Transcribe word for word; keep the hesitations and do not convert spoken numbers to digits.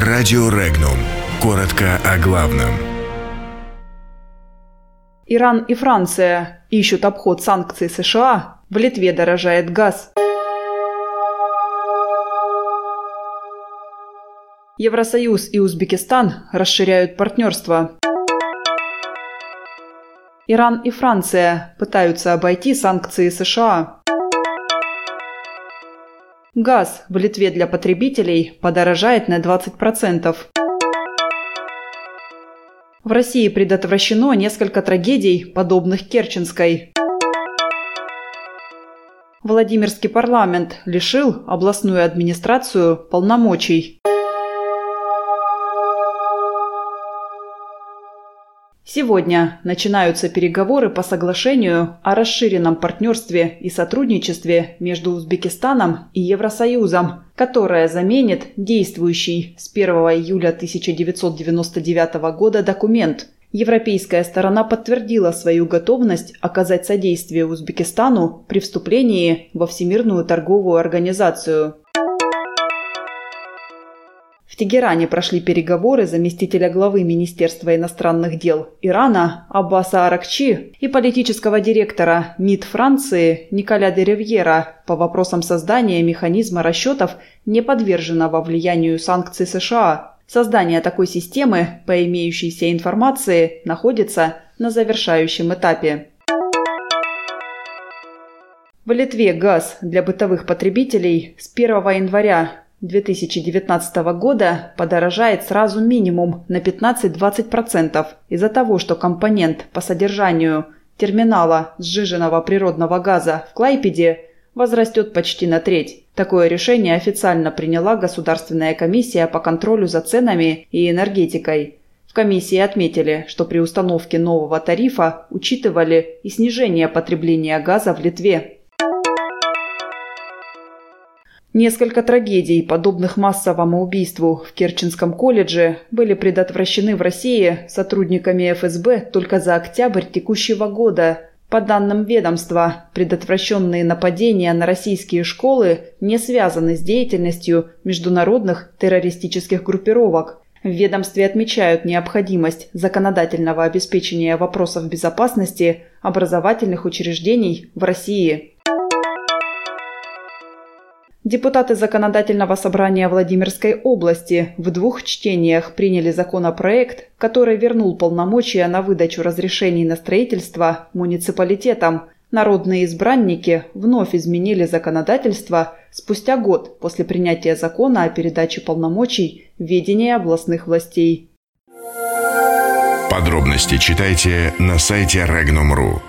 Радио Регнум. Коротко о главном. Иран и Франция ищут обход санкций США. В Литве дорожает газ. Евросоюз и Узбекистан расширяют партнерство. Иран и Франция пытаются обойти санкции США. Газ в Литве для потребителей подорожает на двадцать процентов. В России предотвращено несколько трагедий, подобных Керченской. Владимирский парламент лишил областную администрацию полномочий. Сегодня начинаются переговоры по соглашению о расширенном партнерстве и сотрудничестве между Узбекистаном и Евросоюзом, которое заменит действующий с первого июля тысяча девятьсот девяносто девятого года документ. Европейская сторона подтвердила свою готовность оказать содействие Узбекистану при вступлении во Всемирную торговую организацию. В Тегеране прошли переговоры заместителя главы Министерства иностранных дел Ирана Аббаса Аракчи и политического директора МИД Франции Николя де Ривьера по вопросам создания механизма расчетов, не подверженного влиянию санкций США. Создание такой системы, по имеющейся информации, находится на завершающем этапе. В Литве газ для бытовых потребителей с первого января две тысячи девятнадцатого года подорожает сразу минимум на пятнадцать-двадцать процентов из-за того, что компонент по содержанию терминала сжиженного природного газа в Клайпеде возрастет почти на треть. Такое решение официально приняла Государственная комиссия по контролю за ценами и энергетикой. В комиссии отметили, что при установке нового тарифа учитывали и снижение потребления газа в Литве. Несколько трагедий, подобных массовому убийству в Керченском колледже, были предотвращены в России сотрудниками эф эс бэ только за октябрь текущего года. По данным ведомства, предотвращенные нападения на российские школы не связаны с деятельностью международных террористических группировок. В ведомстве отмечают необходимость законодательного обеспечения вопросов безопасности образовательных учреждений в России. Депутаты Законодательного собрания Владимирской области в двух чтениях приняли законопроект, который вернул полномочия на выдачу разрешений на строительство муниципалитетам. Народные избранники вновь изменили законодательство спустя год после принятия закона о передаче полномочий в ведение областных властей. Подробности читайте на сайте регнум точка ру.